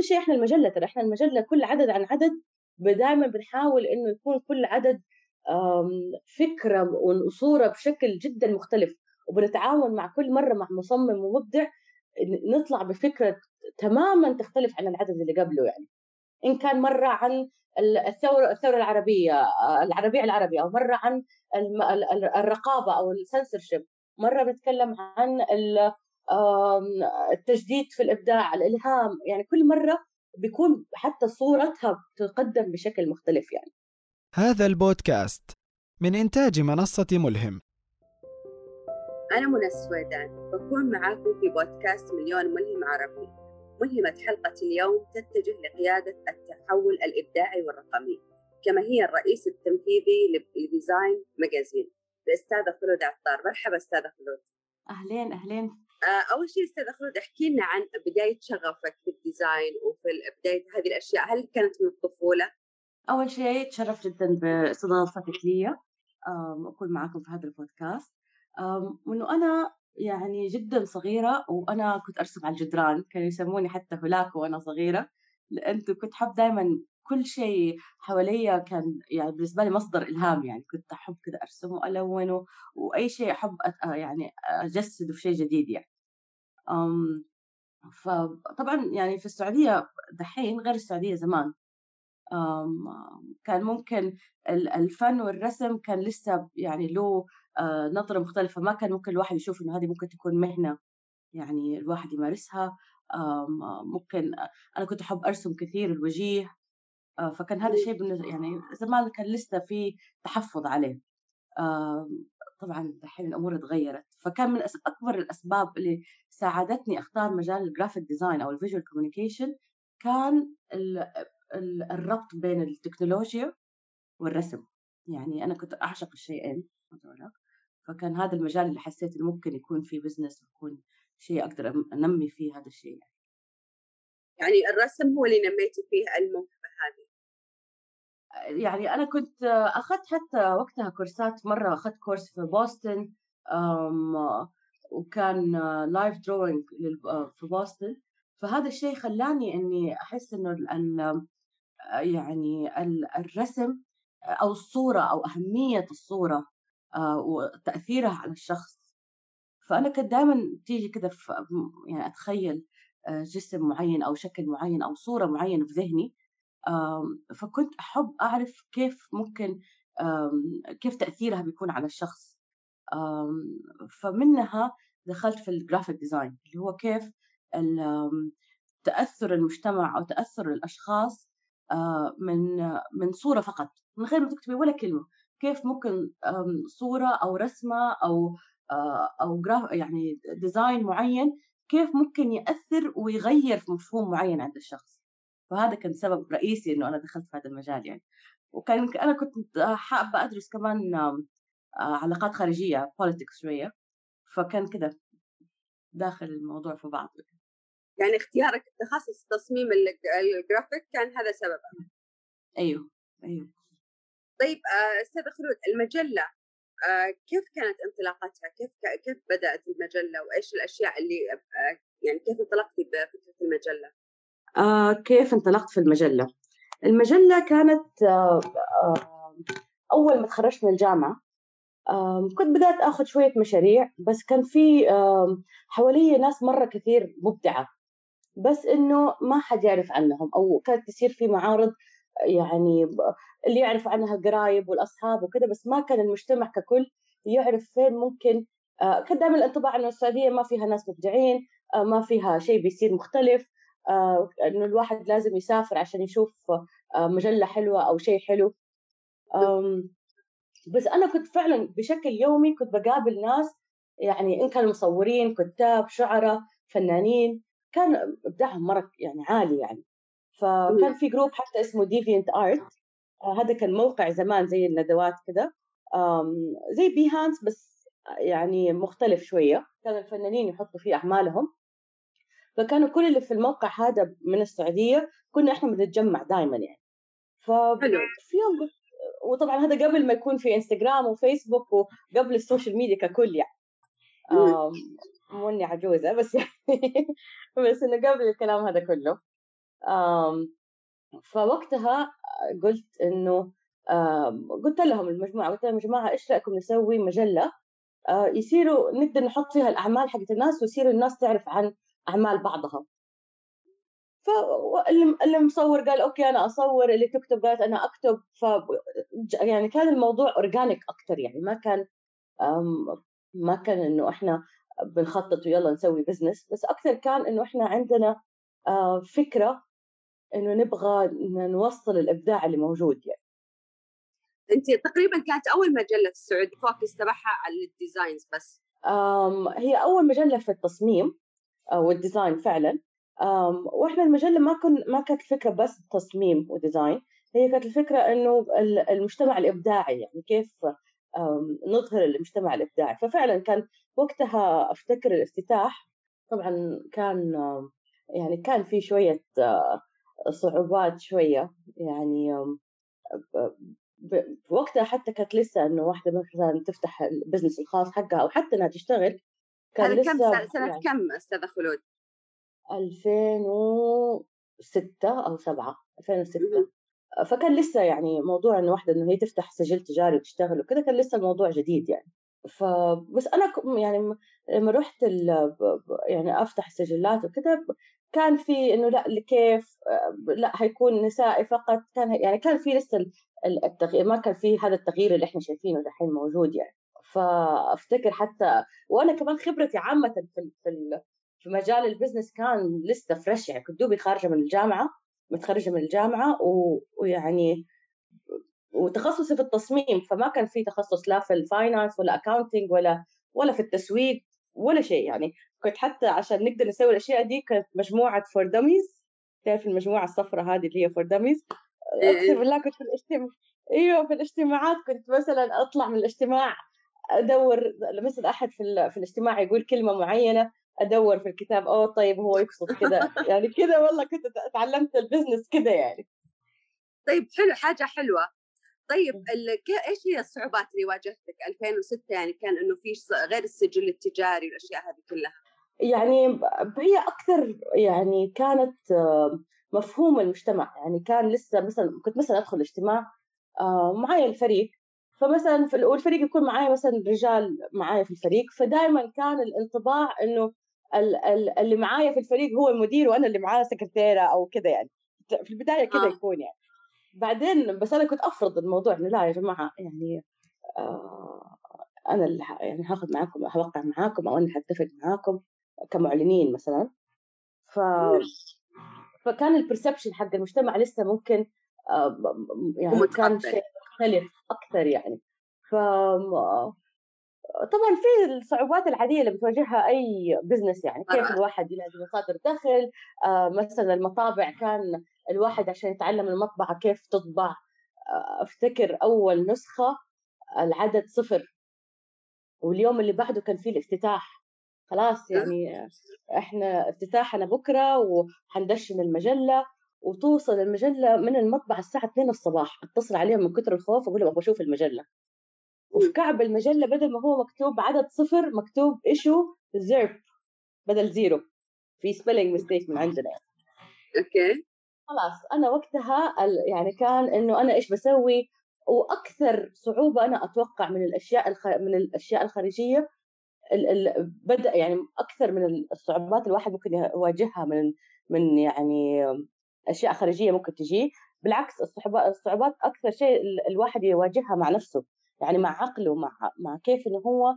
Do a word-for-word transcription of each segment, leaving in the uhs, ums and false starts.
الشيء احنا المجله، ترى احنا المجله كل عدد عن عدد دائما بنحاول انه يكون كل عدد فكره وصوره بشكل جدا مختلف، وبنتعاون مع كل مره مع مصمم ومبدع نطلع بفكره تماما تختلف عن العدد اللي قبله. يعني ان كان مره عن الثوره الثوره العربيه العربيه العربيه، او مره عن الرقابه او السنسورشيب، مره بنتكلم عن التجديد في الابداع، الالهام، يعني كل مره بيكون حتى صورتها بتقدم بشكل مختلف. يعني هذا البودكاست من إنتاج منصة ملهم. أنا منى السويدان، بكون معاكم في بودكاست مليون ملهم عربي. ملهمة حلقة اليوم تتجه لقيادة التحول الإبداعي والرقمي، كما هي الرئيس التنفيذي لديزاين ماجازين، الأستاذة خلود عطار. مرحبا أستاذة خلود. أهلين أهلين. أول شيء أستاذة خلود، احكي لنا عن بداية شغفك في الديزاين وفي بداية هذه الأشياء، هل كانت من الطفولة؟ أول شيء تشرفت جدا باستضافتك لي أكون معكم في هذا البودكاست. وأنه أنا يعني جدا صغيرة وأنا كنت أرسم على الجدران، كانوا يسموني حتى هلاك وأنا صغيرة، لأن كنت حب دائما كل شيء حواليا كان يعني بالنسبة لي مصدر إلهام. يعني كنت أحب كده أرسم وألون، وأي شيء أحب يعني أجسده في شيء جديد. يعني فطبعا يعني في السعودية دحين غير السعودية زمان، كان ممكن الفن والرسم كان لسه يعني له نظرة مختلفة، ما كان ممكن الواحد يشوف إنه هذه ممكن تكون مهنة يعني الواحد يمارسها. ممكن أنا كنت أحب أرسم كثير الوجيه، فكان هذا الشيء يعني زمان كان لسه في تحفظ عليه. طبعا الحين الأمور تغيرت، فكان من أكبر الأسباب اللي ساعدتني أختار مجال الجرافيك ديزاين أو الفيجوال كوميونيكيشن كان الربط بين التكنولوجيا والرسم. يعني أنا كنت أعشق الشيئين، فكان هذا المجال اللي حسيت اللي ممكن يكون فيه بزنس ويكون شيء أقدر أنمي فيه هذا الشيء. يعني, يعني الرسم هو اللي نميتي فيه الموهبة هذه؟ يعني أنا كنت أخذت حتى وقتها كورسات، مرة أخذت كورس في بوسطن وكان لايف دروينج في بوسطن، فهذا الشيء خلاني إني أحس إنه يعني الرسم أو الصورة أو أهمية الصورة وتأثيرها على الشخص. فأنا كنت دائما تيجي كده يعني أتخيل جسم معين أو شكل معين أو صورة معينة في ذهني، فكنت أحب أعرف كيف ممكن كيف تأثيرها بيكون على الشخص. فمنها دخلت في الجرافيك ديزاين اللي هو كيف تأثر المجتمع أو تأثر الأشخاص من من صورة فقط من غير ما تكتبي ولا كلمة، كيف ممكن صورة أو رسمة أو أو يعني ديزاين معين كيف ممكن يأثر ويغير في مفهوم معين عند الشخص. فهذا كان سبب رئيسي إنه أنا دخلت في هذا المجال. يعني وكان أنا كنت حابة أدرس كمان علاقات خارجية politics شوية، فكان كده داخل الموضوع في بعض. يعني اختيارك تخصص تصميم الجرافيك كان هذا سببه؟ أيوه أيوه. طيب أستاذة خلود، المجلة كيف كانت انطلاقتها؟ كيف كيف بدأت المجلة وإيش الأشياء اللي يعني كيف انطلقتي بفكرة المجلة؟ آه كيف انطلقت في المجلة؟ المجلة كانت آه آه أول ما تخرجت من الجامعة آه كنت بدأت أخذ شوية مشاريع، بس كان في آه حوالي ناس مرة كثير مبدعة، بس إنه ما حد يعرف عنهم، أو كانت تصير في معارض يعني اللي يعرف عنها قرايب والأصحاب وكذا، بس ما كان المجتمع ككل يعرف فين ممكن. آه كان دائما الانطباع إنه السعودية ما فيها ناس مبدعين، آه ما فيها شيء بيصير مختلف، آه إنه الواحد لازم يسافر عشان يشوف آه مجلة حلوة أو شيء حلو. بس أنا كنت فعلا بشكل يومي كنت بقابل ناس، يعني إن كانوا مصورين، كتاب، شعراء، فنانين، كان إبداعهم مرة يعني عالي. يعني فكان في جروب حتى اسمه Deviant Art، آه هذا كان موقع زمان زي الندوات كده، زي Behance بس يعني مختلف شوية، كان الفنانين يحطوا فيه أعمالهم. فكانوا كل اللي في الموقع هذا من السعودية، كنا إحنا بنتجمع دائما. يعني ففي يوم قلت، وطبعا هذا قبل ما يكون في انستغرام وفيسبوك وقبل السوشيال ميديا ككل، يعني مو إني عجوزة بس يعني بس إنه قبل الكلام هذا كله. فوقتها قلت إنه قلت لهم المجموعة قلت لهم يا جماعة إيش رأيكم نسوي مجلة يصيروا نقدر نحط فيها الأعمال حقت الناس ويصيروا الناس تعرف عن أعمال بعضها. فاللي مصور قال أوكي أنا أصور، اللي تكتب قالت أنا أكتب. ف يعني كان الموضوع أورجانيك أكتر، يعني ما كان ما كان إنه إحنا بنخطط ويلا نسوي بزنس، بس أكثر كان إنه إحنا عندنا فكرة إنه نبغى نوصل الإبداع اللي موجود. يعني أنت تقريبا كانت أول مجلة في السعودية فوكس تبعها على الديزاينز بس؟ هي أول مجلة في التصميم والديزاين فعلا. وإحنا المجلة ما كن ما كانت الفكرة بس تصميم وديزاين، هي كانت الفكرة إنه المجتمع الإبداعي، يعني كيف نظهر المجتمع الإبداعي. ففعلا كان وقتها أفتكر الافتتاح طبعا كان يعني كان في شوية صعوبات شوية، يعني وقتها حتى كانت لسه إنه واحدة مثلا تفتح البزنس الخاص حقها أو حتى إنها تشتغل. كان لسه كم سنة يعني كم أستاذة خلود؟ ألفين وستة أو سبعة، ألفين وستة. فكان لسه يعني موضوع إنه واحدة إنه هي تفتح سجل تجاري وتشتغل وكذا كان لسه الموضوع جديد يعني. فبس أنا يعني لما رحت يعني أفتح سجلات وكذا كان في إنه لا كيف لا هيكون نسائي فقط، كان يعني كان في لسه التغيير، ما كان في هذا التغيير اللي إحنا شايفينه الحين موجود يعني. فأفتكر حتى وأنا كمان خبرتي عامة في في في مجال البزنس كان لسه فريش، يعني كنت دوبي خارجة من الجامعة، متخرجة من الجامعة، ويعني وتخصصي في التصميم، فما كان في تخصص لا في الفاينانس ولا اكاونتنج ولا ولا في التسويق ولا شيء. يعني كنت حتى عشان نقدر نسوي الاشياء دي كانت مجموعه فور دميز، تعرف المجموعه الصفراء هذه اللي هي فور دميز، اقسم بالله كنت في الاجتماع ايوه في الاجتماعات كنت مثلا اطلع من الاجتماع ادور مثلا احد في في الاجتماع يقول كلمه معينه ادور في الكتاب اوه طيب هو يقصد كذا، يعني كذا والله كنت تعلمت البزنس كذا يعني. طيب حلو، حاجه حلوه. طيب ايش هي الصعوبات اللي واجهتك ألفين وستة؟ يعني كان انه في غير السجل التجاري والاشياء هذه كلها، يعني هي اكثر يعني كانت مفهوم المجتمع. يعني كان لسه مثلا كنت مثلا ادخل اجتماع معايا الفريق، فمثلا في الاول الفريق يكون معايا مثلا رجال معايا في الفريق، فدائما كان الانطباع انه اللي معايا في الفريق هو المدير وانا اللي معاه سكرتيره او كذا، يعني في البدايه كذا يكون يعني. بعدين بس أنا كنت أفرض الموضوع إنه لا يا جماعة يعني آه أنا اللي يعني هاخد معاكم، هوقع معاكم، أو أنا هتفق معاكم كمعلنين مثلا. ف فكان البرسبشن حق المجتمع لسه ممكن آه يعني كان شيء مختلف أكثر يعني. ف طبعا في الصعوبات العادية اللي بتواجهها أي بزنس، يعني كيف الواحد يلاقي مصادر دخل. آه مثلا المطابع، كان الواحد عشان يتعلم المطبعة كيف تطبع. أفتكر أول نسخة العدد صفر، واليوم اللي بعده كان فيه الافتتاح، خلاص يعني إحنا افتتاحنا بكرة وحندشن المجلة، وتوصل المجلة من المطبعة الساعة اثنين الصباح. أتصل عليهم من كتر الخوف وأقول لهم أبغى أشوف المجلة، وفي كعب المجلة بدل ما هو مكتوب عدد صفر مكتوب إيشو زيرب بدل زيرو، في سبيلينج ميستيك من عندنا. أوكي خلاص أنا وقتها يعني كان إنه أنا إيش بسوي. وأكثر صعوبة أنا أتوقع من الأشياء من الأشياء الخارجية بدأ، يعني أكثر من الصعوبات الواحد ممكن يواجهها من من يعني أشياء خارجية ممكن تجي، بالعكس الصعوبات أكثر شيء الواحد يواجهها مع نفسه، يعني مع عقله، مع مع كيف إنه هو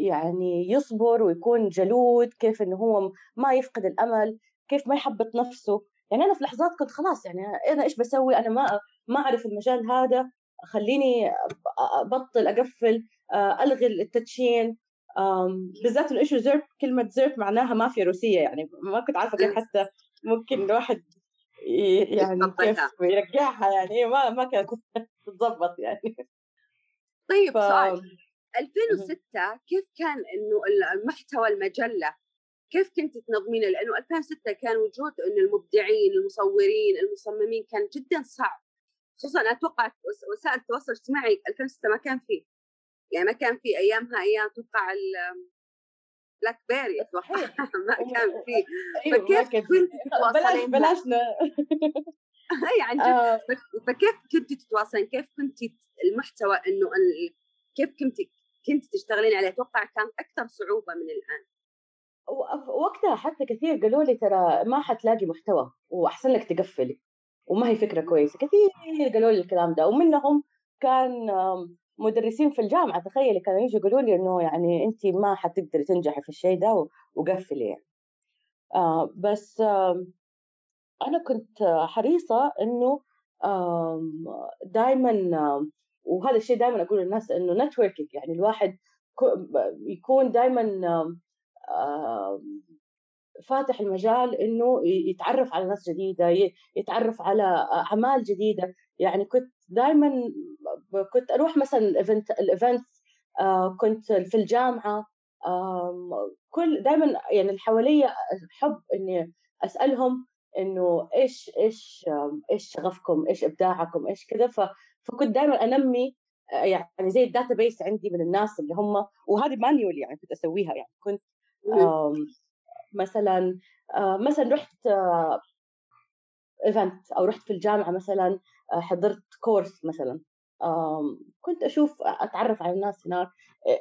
يعني يصبر ويكون جلود، كيف إنه هو ما يفقد الأمل، كيف ما يحبط نفسه. يعني أنا في لحظات كنت خلاص يعني أنا إيش بسوي، أنا ما ما أعرف المجال هذا، خليني أبطل، أقفل، ألغي التدشين. بالذات إنه إيش زرب، كلمة زرب معناها مافيا روسية، يعني ما كنت عارفة كيف حتى ممكن الواحد يعني كيف يرجعها، يعني ما ما كانت تتضبط يعني. طيب ف... سؤال ألفين وستة كيف كان إنه المحتوى المجلة، كيف كنت تنظمين؟ لأنه ألفين وستة كان وجود إنه المبدعين، المصورين، المصممين كان جدا صعب، خصوصا أتوقع وسائل التواصل الاجتماعي ألفين وستة ما كان فيه، يعني ما كان فيه أيامها أيام توقع لا كباري صحيح ما كان فيه فكيف كنت تتواصلين؟ بلاش يعني فكيف كنت تتواصلين؟ كيف كنت المحتوى انه كيف كنت كنت تشتغلين عليه؟ اتوقع كان اكثر صعوبه من الان. وقتها حتى كثير قالوا لي ترى ما حتلاقي محتوى واحسن لك تقفلي وما هي فكره كويسه، كثير قالوا لي الكلام ده. ومنهم كان مدرسين في الجامعه تخيلي كانوا يجوا يقولوا لي انه يعني انت ما حتقدري تنجحي في الشيء ده وقفلي يعني. آه بس آه انا كنت حريصه انه آه دائما آه وهذا الشيء دائما اقول للناس انه نتوركينج، يعني الواحد يكون دائما آه آه فاتح المجال انه يتعرف على ناس جديده، يتعرف على اعمال جديده. يعني كنت دائما كنت اروح مثلا الايفنت الايفنتس آه كنت في الجامعه آه كل دائما يعني اللي حواليا احب اني اسالهم انه ايش ايش ايش شغفكم، ايش ابداعكم، ايش كذا. فكنت دائما انمي يعني زي الداتا بيس عندي من الناس اللي هم، وهذه مانيولي يعني كنت اسويها. يعني كنت مثلا مثلا رحت ايفنت او رحت في الجامعه مثلا حضرت كورس مثلا، كنت اشوف اتعرف على الناس هناك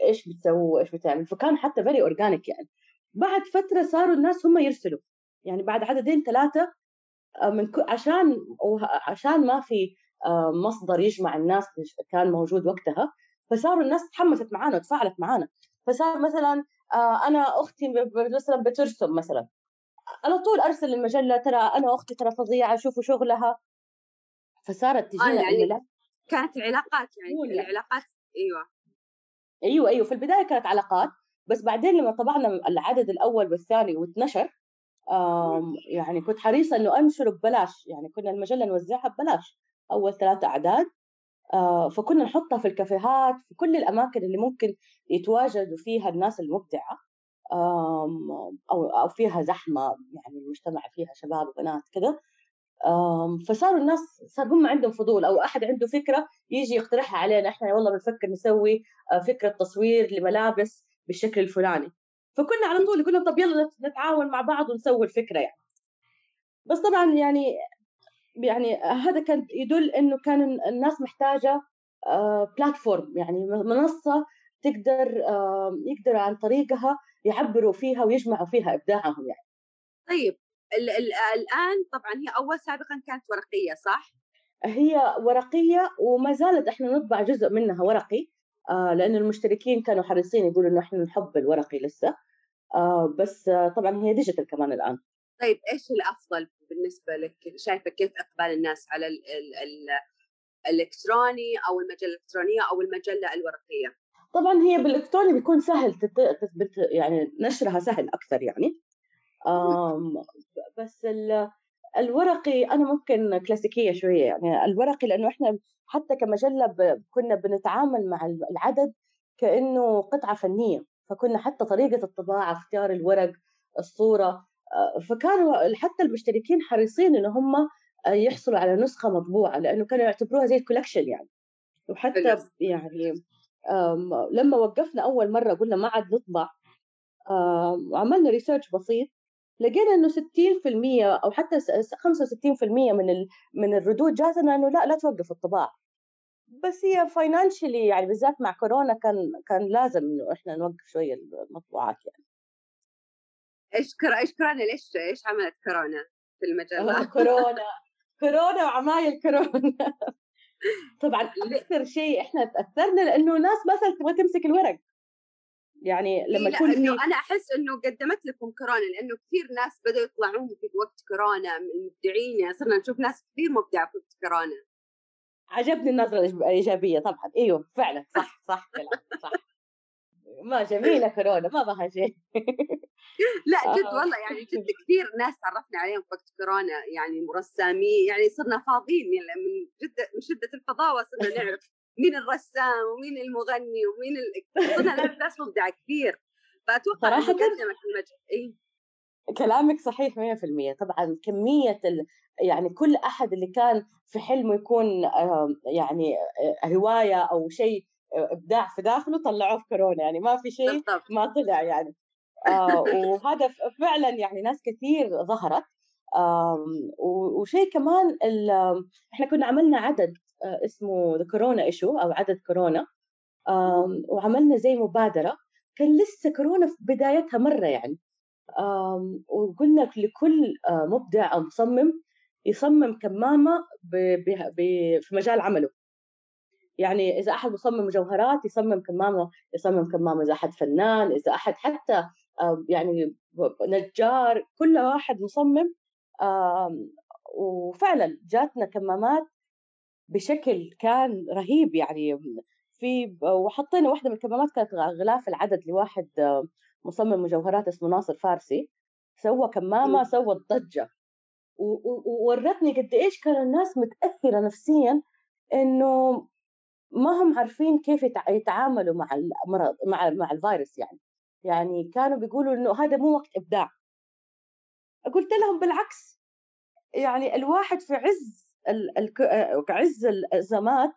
ايش بتسووا ايش بتعمل. فكان حتى فيري اورجانيك يعني. بعد فتره صاروا الناس هم يرسلوا يعني بعد عددين ثلاثه من عشان عشان ما في مصدر يجمع الناس كان موجود وقتها، فصاروا الناس تحمست معانا وتفاعلت معانا. فصار مثلا انا اختي مثلا بترسم مثلا، على طول ارسل المجله ترى انا اختي ترى فظيعه شوفوا شغلها. فصارت تجينا يعني كانت العلاقات يعني العلاقات ايوه ايوه ايوه في البدايه كانت علاقات، بس بعدين لما طبعنا العدد الاول والثاني واتنشر يعني كنت حريصه انه انشره ببلاش. يعني كنا المجله نوزعها ببلاش اول ثلاثه اعداد، فكنا نحطها في الكافيهات في كل الأماكن اللي ممكن يتواجدوا فيها الناس المبدعة أو فيها زحمة يعني المجتمع فيها شباب وبنات كده. فصاروا الناس صار هم عندهم فضول أو أحد عنده فكرة يجي يقترحها علينا، إحنا والله بنفكر نسوي فكرة تصوير لملابس بالشكل الفلاني. فكنا على طول يقولنا طب يلا نتعاون مع بعض ونسوي الفكرة يعني. بس طبعا يعني يعني هذا كان يدل انه كان الناس محتاجه بلاتفورم يعني منصه تقدر يقدروا عن طريقها يعبروا فيها ويجمعوا فيها ابداعهم يعني. طيب ال ال الان طبعا هي اول سابقا كانت ورقيه صح؟ هي ورقيه وما زالت احنا نطبع جزء منها ورقي لانه المشتركين كانوا حريصين يقولوا انه احنا نحب الورقي لسه، بس طبعا هي ديجيتال كمان الان. طيب ايش الافضل بالنسبه لك؟ شايفه كيف اقبال الناس على ال ال ال الالكتروني او المجله الالكترونيه او المجله الورقيه؟ طبعا هي بالالكتروني بيكون سهل تثبت يعني نشرها سهل اكثر يعني. بس الورقي انا ممكن كلاسيكيه شويه يعني الورقي، لانه احنا حتى كمجله كنا بنتعامل مع العدد كانه قطعه فنيه، فكنا حتى طريقه الطباعه اختيار الورق الصوره، فكانوا حتى المشتركين حريصين ان هم يحصلوا على نسخه مطبوعه لانه كانوا يعتبروها زي الكولكشن يعني. وحتى يعني لما وقفنا اول مره قلنا ما عاد نطبع، عملنا ريسيرش بسيط لقينا انه ستين بالمية او حتى خمسة وستين بالمية من من الردود جاتنا انه لا لا توقف الطباعه. بس هي فاينانشلي يعني بالذات مع كورونا كان كان لازم انه احنا نوقف شويه المطبوعات يعني. ايش كر ايش كورونا ليش ايش عملت كورونا في المجال؟ كورونا كورونا وعمايل كورونا طبعا اكثر شيء احنا تاثرنا لانه ناس مثلا تبغى تمسك الورق يعني لما تكون انه انا احس انه قدمت لكم كورونا لانه كثير ناس بدأوا يطلعون في وقت كورونا مبدعين يعني، صرنا نشوف ناس كثير مبدعه في وقت كورونا. عجبني النظره الايجابيه طبعا ايوه فعلا صح صح كلام صح ما جميله كورونا ما بها شيء لا جد والله يعني جد كثير ناس تعرفنا عليهم وقت كورونا يعني رسامين يعني صرنا فاضيين من جد من شده الفضاوه، صرنا نعرف مين الرسام ومين المغني ومين ال... صرنا نعرف ناس مبدعه كثير. فاتوقع صراحه قدمت المجال اي كلامك صحيح مية بالمية طبعا كميه ال... يعني كل احد اللي كان في حلمه يكون يعني هوايه او شيء ابداع في داخله طلعوه في كورونا يعني ما في شيء ما طلع يعني. آه وهذا فعلا يعني ناس كثير ظهرت. آه وشيء كمان احنا كنا عملنا عدد آه اسمه كورونا ايشو او عدد كورونا، آه وعملنا زي مبادرة، كان لسه كورونا في بدايتها مرة يعني، آه وقلنا لكل آه مبدع أو مصمم يصمم كمامة ب ب ب في مجال عمله. يعني إذا أحد مصمم مجوهرات يصمم كمامة، يصمم كمامة إذا أحد فنان، إذا أحد حتى يعني نجار، كل واحد مصمم. وفعلا جاتنا كمامات بشكل كان رهيب يعني. في وحطينا واحدة من الكمامات كانت غلاف العدد لواحد مصمم مجوهرات اسمه ناصر فارسي، سوى كمامة سوى ضجة، وورتني قد إيش كان الناس متأثرة نفسيا، إنه ما هم عارفين كيف يتعاملوا مع المرض مع مع الفيروس يعني. يعني كانوا بيقولوا إنه هذا مو وقت إبداع. قلت لهم بالعكس، يعني الواحد في عز عز الأزمات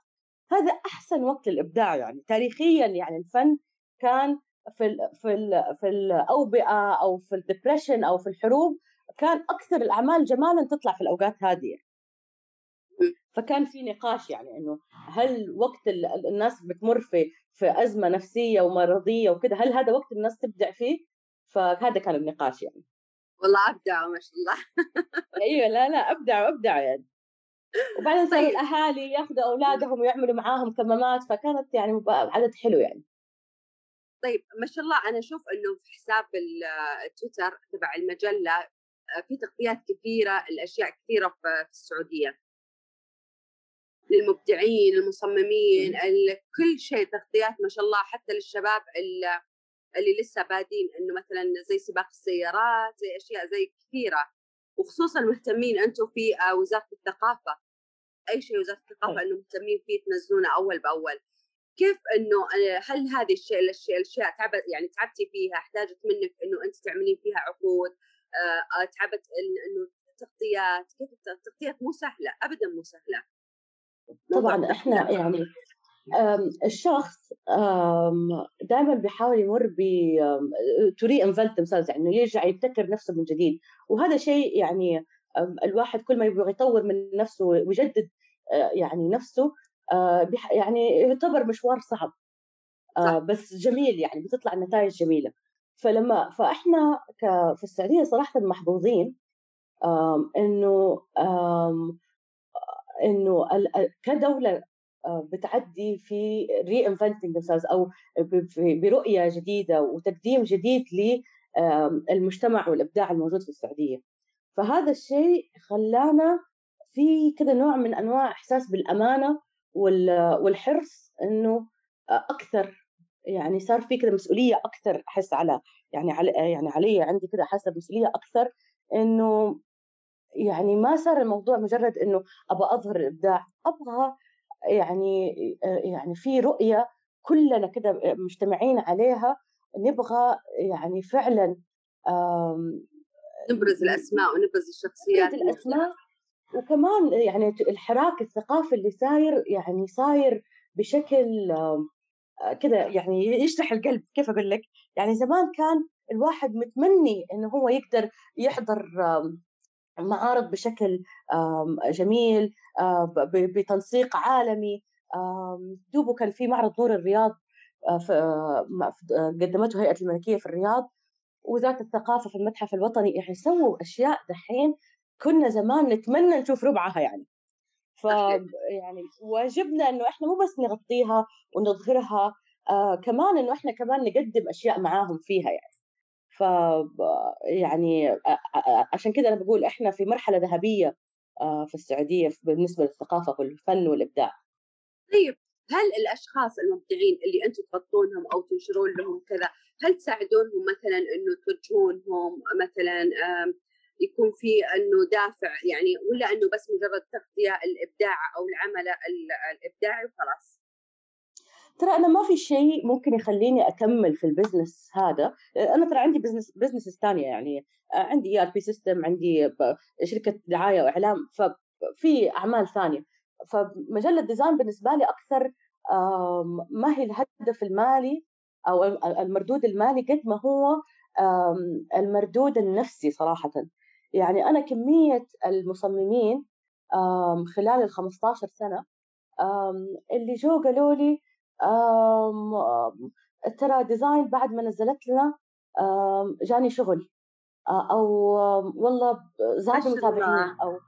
هذا أحسن وقت للإبداع يعني تاريخيا. يعني الفن كان في ال في ال في الأوبئة أو في الدبريشن أو في الحروب، كان أكثر الأعمال جمالا تطلع في الأوقات هذه. فكان في نقاش يعني إنه هل وقت الناس بتمر في في أزمة نفسية ومرضية وكذا، هل هذا وقت الناس تبدع فيه؟ فهذا كان النقاش يعني. والله أبدع ما شاء الله. أيوة لا لا أبدع أبدع يعني. وبعدين صار الأهالي يأخذوا أولادهم ويعملوا معاهم كمامات، فكانت يعني عدد حلو يعني. طيب ما شاء الله، أنا أشوف إنه في حساب التويتر تبع المجلة في تغطيات كثيرة الأشياء كثيرة في السعودية للمبدعين المصممين كل شيء تغطيات ما شاء الله، حتى للشباب اللي لسه بادين، إنه مثلا زي سباق السيارات، زي أشياء زي كثيرة، وخصوصا مهتمين أنتم في وزارة الثقافة، أي شيء وزارة الثقافة إنه مهتمين فيه تنزلونه أول بأول. كيف إنه هل هذه الشيء الأشياء الأشياء تعبت يعني تعبتي فيها، احتاجت منك إنه أنت تعملين فيها عقود، تعبت إنه تغطيات؟ كيف التغطيات مو سهلة أبدا، مو سهلة طبعا. إحنا يعني الشخص دائما بيحاول يمر ب تري انفلت مسلسل، يعني يرجع يبتكر نفسه من جديد، وهذا شيء يعني الواحد كل ما يبغى يطور من نفسه ويجدد يعني نفسه يعني يعتبر مشوار صعب بس جميل، يعني بتطلع نتائج جميلة. فلما فإحنا في السعودية صراحة محظوظين إنه إنه كدولة بتعدي في reinventing themselves أو برؤية جديدة وتقديم جديد للمجتمع والإبداع الموجود في السعودية. فهذا الشيء خلانا في كذا نوع من أنواع إحساس بالأمانة والحرص، إنه أكثر يعني صار في كذا مسؤولية أكثر، أحس على يعني على يعني علي عندي كذا حاسة مسؤولية أكثر، إنه يعني ما صار الموضوع مجرد إنه أبغى أظهر الإبداع، أبغى يعني يعني في رؤية كلنا كده مجتمعين عليها، نبغى يعني فعلا نبرز الأسماء ونبرز الشخصيات الأسماء. وكمان يعني الحراك الثقافي اللي صاير يعني صاير بشكل كده يعني يشرح القلب. كيف أقول لك، يعني زمان كان الواحد متمني إنه هو يقدر يحضر معارض بشكل جميل بتنسيق عالمي. دوبه كان في معرض نور الرياض قدمته هيئة الملكية في الرياض، وزارة الثقافة في المتحف الوطني، يعني سووا أشياء دحين كنا زمان نتمنى نشوف ربعها يعني. ف يعني واجبنا إنه إحنا مو بس نغطيها ونظهرها، كمان إنه إحنا كمان نقدم أشياء معاهم فيها يعني. ف يعني عشان كده أنا بقول إحنا في مرحلة ذهبية في السعودية بالنسبة للثقافة والفن والإبداع. طيب هل الأشخاص المبدعين اللي أنتم تغطونهم أو تنشرون لهم كذا، هل تساعدونهم مثلا إنه توجهونهم مثلا يكون في إنه دافع يعني، ولا إنه بس مجرد تغطية الإبداع أو العمل الإبداعي وخلاص؟ ترى أنا ما في شيء ممكن يخليني أكمل في البزنس هذا. أنا ترى عندي بزنس بزنسز تانية، يعني عندي إي آر بي سيستم، عندي شركة دعاية وإعلام، ففي أعمال ثانية. فمجلة ديزاين بالنسبة لي أكثر ما هي الهدف المالي أو المردود المالي قد ما هو المردود النفسي صراحة. يعني أنا كمية المصممين خلال ال خمسة عشر سنة اللي جو قالوا لي ترى ديزاين بعد ما نزلت لنا جاني شغل، أو والله زادوا متابعين، أو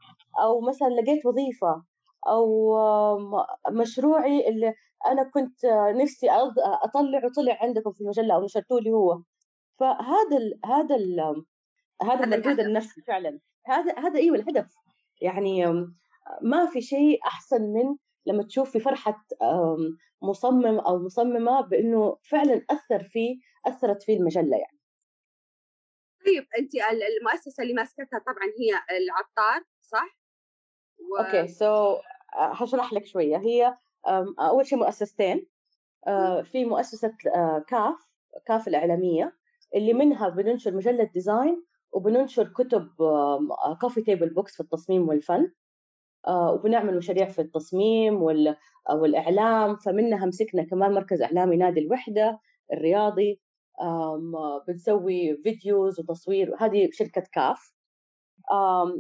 أو مثلا لقيت وظيفة، أو مشروعي اللي أنا كنت نفسي أطلع وطلع عندكم في المجلة أو نشرتوا لي هو. فهذا ال هذا ال هذا المردود النفسي فعلا، هذا هذا ايوه الهدف. يعني ما في شيء احسن من لما تشوف في فرحه مصمم او مصممه بانه فعلا اثر فيه اثرت فيه المجله. يعني طيب انت المؤسسه اللي ماسكتها طبعا هي العطار صح؟ و... اوكي سو so, هشرح لك شويه. هي اول شيء مؤسستين، في مؤسسه كاف كاف الاعلاميه اللي منها بننشر مجلة ديزاين وبننشر كتب كوفي تيبل بوكس في التصميم والفن، وبنعمل مشاريع في التصميم والإعلام. فمنها مسكنا كمان مركز إعلامي نادي الوحدة الرياضي، بنسوي فيديوز وتصوير، هذه شركة كاف.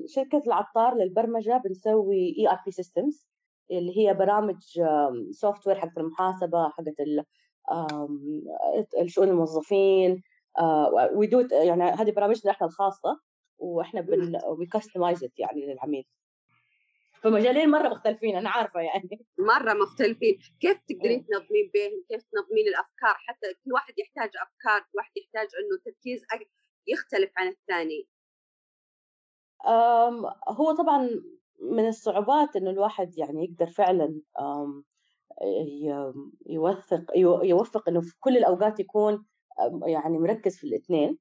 شركة العطار للبرمجة بنسوي إي آر بي Systems اللي هي برامج سوفت وير حقت المحاسبة، حقت الشؤون الموظفين، ويدوت. يعني هذه برامجنا احنا الخاصه واحنا بن وكستمايزد يعني للعميل. فمجالين مره مختلفين، انا عارفه يعني مره مختلفين. كيف تقدرين تنظمين بينهم؟ كيف تنظمين الافكار؟ حتى كل واحد يحتاج افكار، كل واحد يحتاج انه تركيز يختلف عن الثاني. هو طبعا من الصعوبات انه الواحد يعني يقدر فعلا يوثق يوفق انه في كل الاوقات يكون يعني مركز في الاثنين.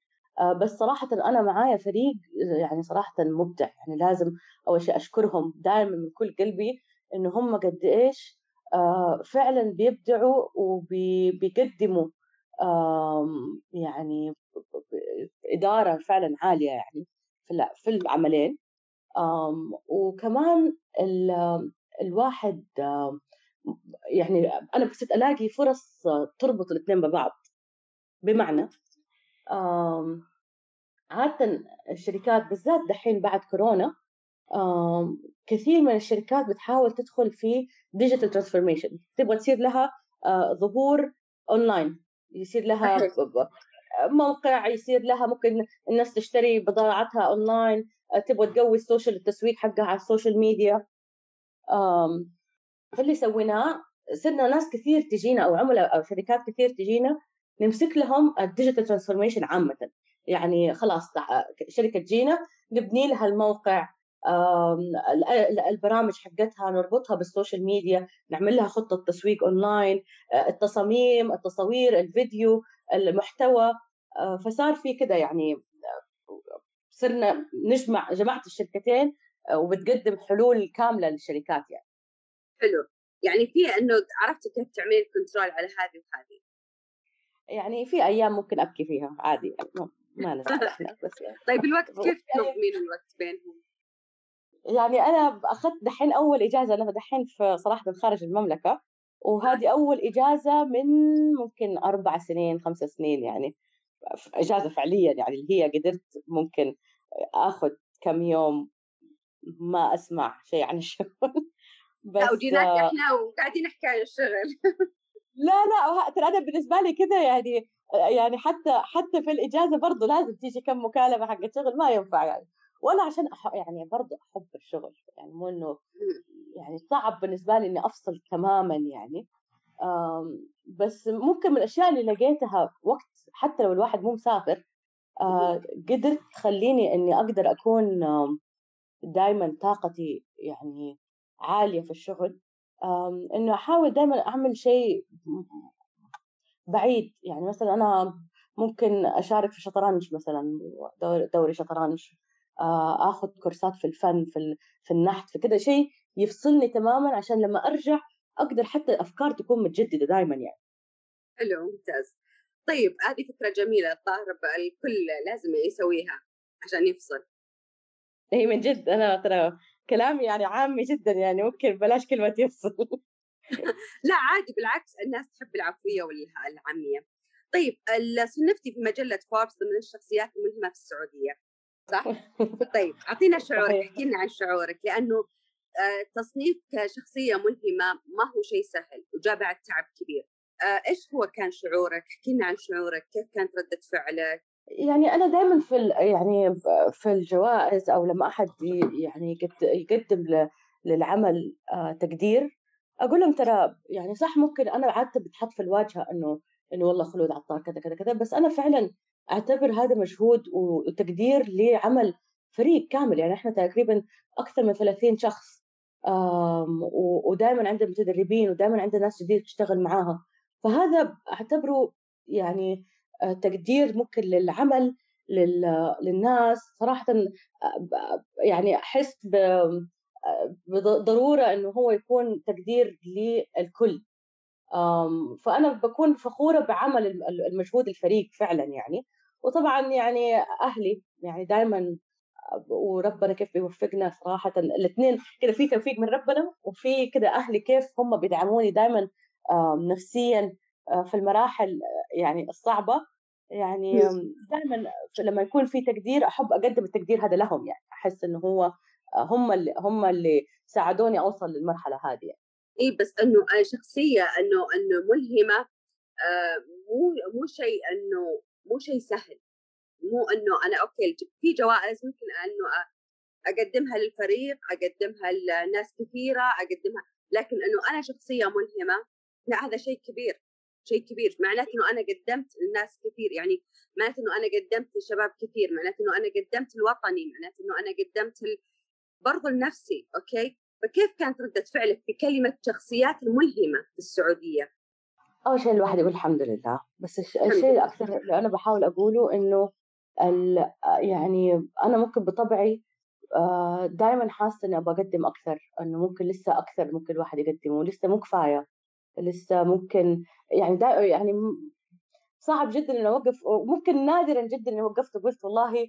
بس صراحة أنا معايا فريق يعني صراحة مبدع. يعني لازم أول شيء أشكرهم دائما من كل قلبي إن هم قد إيش فعلا بيبدعوا وبيقدموا يعني إدارة فعلا عالية يعني في العملين. وكمان الواحد يعني أنا بس ألاقي فرص تربط الاثنين ببعض. بمعنى عادة الشركات بالذات دحين بعد كورونا كثير من الشركات بتحاول تدخل في ديجيتال ترانسفورميشن، تبغى تصير لها ظهور أونلاين، يصير لها موقع، يصير لها ممكن الناس تشتري بضاعتها أونلاين، تبغى تقوي السوشيال التسويق حقها على السوشيال ميديا. فاللي سويناه صرنا ناس كثير تجينا أو عملاء أو شركات كثير تجينا نمسك لهم الديجيتال ترانسفورميشن عامة. يعني خلاص شركة جينا نبني لها الموقع، البرامج حقتها نربطها بالسوشيال ميديا، نعمل لها خطة تسويق أونلاين، التصاميم، التصوير، الفيديو، المحتوى. فصار في كده يعني صرنا نجمع جماعة الشركتين وبتقدم حلول كاملة للشركات. يعني حلو، يعني في أنه عرفتي كيف تعملي الكنترول على هذه وهذه. يعني في أيام ممكن أبكي فيها عادي، يعني ما نزعل إحنا بس يعني. طيب الوقت كيف تنظمين الوقت بينهم؟ يعني أنا أخذت دحين أول إجازة، أنا دحين في صراحة خارج المملكة، وهذه أول إجازة من ممكن أربع سنين خمس سنين، يعني إجازة فعليا يعني اللي هي قدرت ممكن أخذ كم يوم ما أسمع شيء عن الشغل. لا وجيناك إحنا وقاعدين نحكي عن الشغل. لا لا ترى أنا بالنسبة لي كذا يعني يعني حتى حتى في الإجازة برضو لازم تيجي كم مكالمة حقت شغل، ما ينفع يعني. ولا عشان أح- يعني برضو أحب الشغل، يعني مو إنه يعني صعب بالنسبة لي إني أفصل تماما يعني. بس ممكن من الأشياء اللي لقيتها وقت حتى لو الواحد مو مسافر قدرت تخليني إني أقدر أكون دايما طاقتي يعني عالية في الشغل، إنه أحاول دائما أعمل شيء بعيد. يعني مثلا أنا ممكن أشارك في شطرنج مثلا، دوري شطرنج، أخذ كورسات في الفن، في في النحت، في كده شيء يفصلني تماما عشان لما أرجع أقدر حتى الأفكار تكون متجددة دائما. يعني حلو ممتاز. طيب هذه فكرة جميلة، الظاهر الكل لازم يسويها عشان يفصل. هي من جد أنا ترى كلامي يعني عامي جدا، يعني ممكن بلاش كلمة يفصل. لا عادي بالعكس، الناس تحب العفوية والعامية. طيب صنفتي في مجلة فوربس ضمن الشخصيات الملهمة في السعودية صح؟ طيب أعطينا شعورك، احكينا عن شعورك، لأنه تصنيف كشخصية ملهمة ما هو شيء سهل وجاب على تعب كبير. إيش هو كان شعورك؟ احكينا عن شعورك، كيف كانت ردة فعلك؟ يعني أنا دائما في يعني في الجوائز أو لما أحد يعني يقدم للعمل تقدير أقول لهم ترى يعني صح ممكن أنا عادة بتحط في الواجهة إنه إنه والله خلود عطار كذا كذا كذا، بس أنا فعلا أعتبر هذا مجهود وتقدير لعمل فريق كامل. يعني إحنا تقريبا أكثر من ثلاثين شخص، ودائما عندنا متدربين ودائما عندنا ناس جديدة تشتغل معاها، فهذا أعتبره يعني تقدير ممكن للعمل للناس. صراحة يعني أحس بضرورة إنه هو يكون تقدير للكل، فأنا بكون فخورة بعمل المجهود الفريق فعلا يعني. وطبعا يعني أهلي يعني دائما، وربنا كيف بيوفقنا صراحة الاثنين كده، في توفيق من ربنا وفي كده أهلي كيف هم بيدعموني دائما نفسيا في المراحل يعني الصعبة. يعني دائما لما يكون في تقدير أحب أقدم التقدير هذا لهم، يعني أحس إنه هو هم اللي هم اللي ساعدوني أوصل للمرحلة هذه يعني. إيه بس إنه شخصية إنه إنه ملهمة آه مو مو شيء إنه مو شيء سهل، مو إنه أنا أوكي في جوائز ممكن إنه أقدمها للفريق، أقدمها لناس كثيرة، أقدمها، لكن إنه أنا شخصية ملهمة لا، هذا شيء كبير، شيء كبير. معناته إنه أنا قدمت لناس كثير، يعني معناته إنه أنا قدمت لشباب كثير، معناته إنه أنا قدمت الوطني، معناته إنه أنا قدمت ال... برضه لنفسي. أوكي، فكيف كانت ردة فعلك في كلمة شخصيات الملهمة في السعودية؟ أول شيء الواحد يقول الحمد لله، بس الشيء الأكثر اللي أنا بحاول أقوله إنه يعني أنا ممكن بطبعي دائما حاسة إني أبغى أقدم أكثر، إنه ممكن لسه أكثر ممكن الواحد يقدمه، لسه مو كفاية، لسه ممكن يعني دا يعني صعب جدا إني أوقف، ممكن نادرا جدا إني وقفت وقلت والله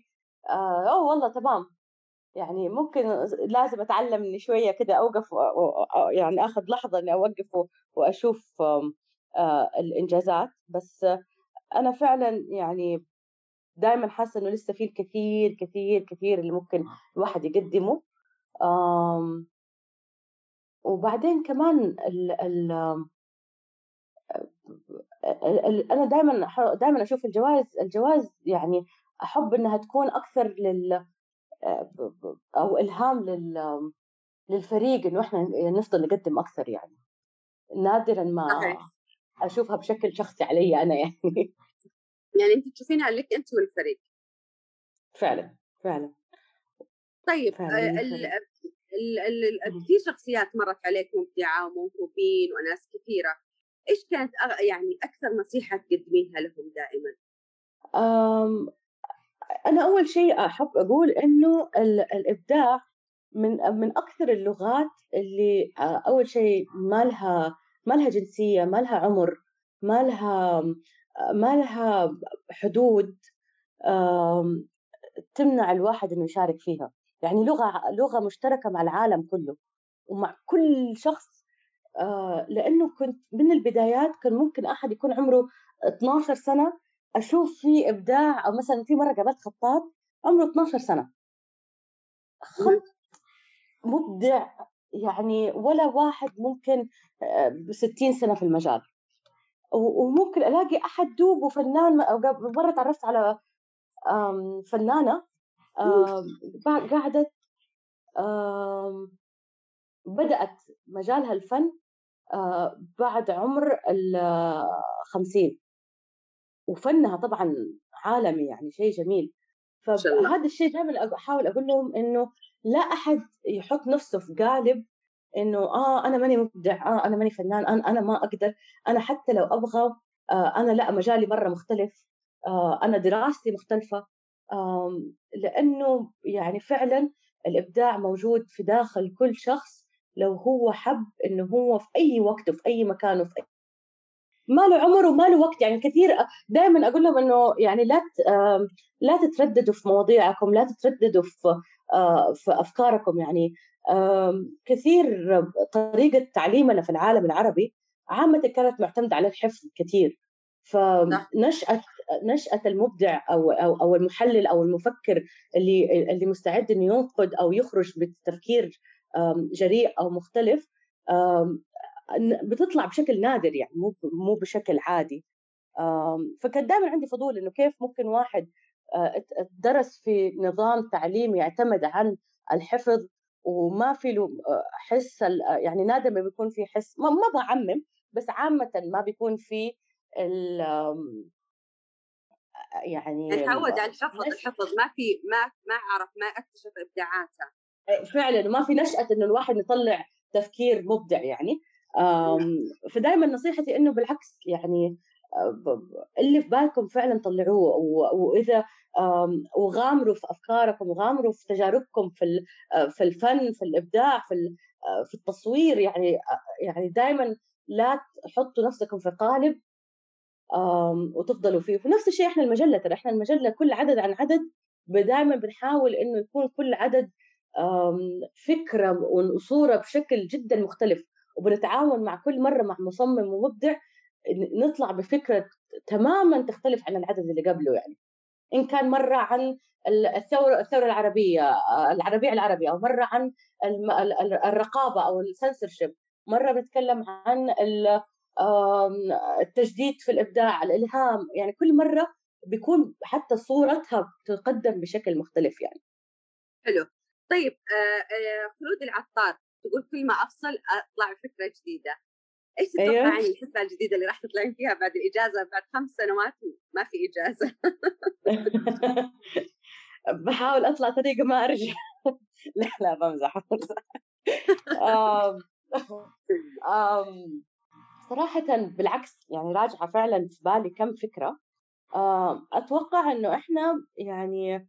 أو والله تمام. يعني ممكن لازم أتعلم إني شوية كده أوقف يعني أخذ لحظة إني أوقف وأشوف الإنجازات، بس أنا فعلا يعني دائما حاسة إنه لسه في الكثير كثير كثير اللي ممكن الواحد يقدمه. وبعدين كمان ال ال ال أنا دائما دائما أشوف الجوائز الجوائز يعني أحب إنها تكون أكثر لل أو إلهام للفريق إنه إحنا نفضل نقدم أكثر. يعني نادرا ما أشوفها بشكل شخصي علي أنا يعني يعني أنت تشوفينها عليك أنت والفريق فعلا فعلا. طيب كثير شخصيات مرت عليك مبدعة وموهوبين وناس كثيرة، إيش كانت يعني أكثر نصيحة تقدمينها لهم دائما؟ أمم أنا أول شيء أحب أقول إنه الإبداع من من أكثر اللغات اللي أول شيء ما لها ما لها جنسية، ما لها عمر، ما لها ما لها حدود تمنع الواحد إنه يشارك فيها. يعني لغة لغة مشتركة مع العالم كله ومع كل شخص، لأنه كنت من البدايات كان ممكن أحد يكون عمره اثنا عشر سنة أشوف في إبداع، أو مثلا في مرة قابلت خطاط عمره اثنا عشر سنة خط مبدع، يعني ولا واحد ممكن ستين سنة في المجال. وممكن ألاقي أحد دوب وفنان، مرة تعرفت على فنانة قاعدة بدأت مجالها الفن بعد عمر الخمسين، وفنها طبعا عالمي يعني شيء جميل. فهذا الشيء دائما احاول اقول لهم انه لا احد يحط نفسه في قالب انه اه انا ماني مبدع، اه انا ماني فنان، انا انا ما اقدر، انا حتى لو ابغى، آه انا لا مجالي مره مختلف، آه انا دراستي مختلفه، آه لانه يعني فعلا الابداع موجود في داخل كل شخص لو هو حب انه هو في اي وقت وفي اي مكان وفي أي ما له عمر وما له وقت. يعني كثير دائما أقول لهم إنه يعني لا لا تترددوا في مواضيعكم، لا تترددوا في في أفكاركم. يعني كثير طريقة تعليمنا في العالم العربي عامة كانت معتمدة على الحفظ كثير، فنشأة نشأة المبدع أو أو أو المحلل أو المفكر اللي اللي مستعد إنه ينقد أو يخرج بتفكير جريء أو مختلف بتطلع بشكل نادر، يعني مو مو بشكل عادي. فكان دائما عندي فضول إنه كيف ممكن واحد درس في نظام تعليمي يعتمد عن الحفظ وما في له حس، يعني نادر ما بيكون في حس، ما ما بعمم بس عامة ما بيكون في ال يعني تعود على الحفظ، الحفظ ما في ما ما اعرف ما اكتشف ابداعاتها فعلا، وما في نشأة انه الواحد يطلع تفكير مبدع يعني. فدائما نصيحتي انه بالعكس، يعني اللي في بالكم فعلا طلعوه، واذا وغامروا في افكاركم وغامروا في تجاربكم في في الفن، في الابداع، في في التصوير. يعني يعني دائما لا تحطوا نفسكم في قالب وتفضلوا فيه. ونفس الشيء احنا المجله، ترى احنا المجله كل عدد عن عدد دائما بنحاول انه يكون كل عدد فكره وصوره بشكل جدا مختلف، وبنتعاون مع كل مره مع مصمم ومبدع نطلع بفكره تماما تختلف عن العدد اللي قبله. يعني ان كان مره عن الثوره الثوره العربيه العربيه العربيه او مره عن الرقابه او السنسورشيب، مره بنتكلم عن التجديد في الإبداع، الإلهام. يعني كل مرة بيكون حتى صورتها تقدم بشكل مختلف يعني. حلو. طيب خلود العطار تقول كل ما أفصل أطلع فكرة جديدة، إيش تتوقع أيوه؟ عن الفكرة الجديدة اللي راح تطلعين فيها بعد الإجازة، بعد خمس سنوات ما في إجازة؟ بحاول أطلع طريقة ما أرجع. لا لا بمزح. أم أم صراحة بالعكس، يعني راجعة فعلا في بالي كم فكرة. أتوقع إنه إحنا يعني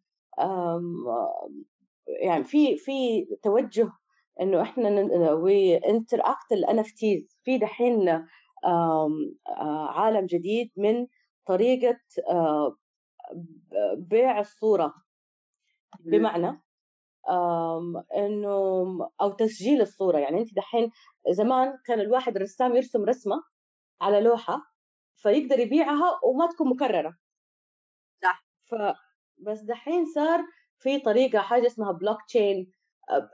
يعني في في توجه إنه إحنا وإنتراكت ال إن إف تيز في دحين عالم جديد من طريقة بيع الصورة، بمعنى إنه أو تسجيل الصورة. يعني أنت دحين، زمان كان الواحد الرسام يرسم رسمة على لوحة فيقدر يبيعها وما تكون مكررة، صح؟ فبس دحين صار في طريقة حاجة اسمها بلوك تشين،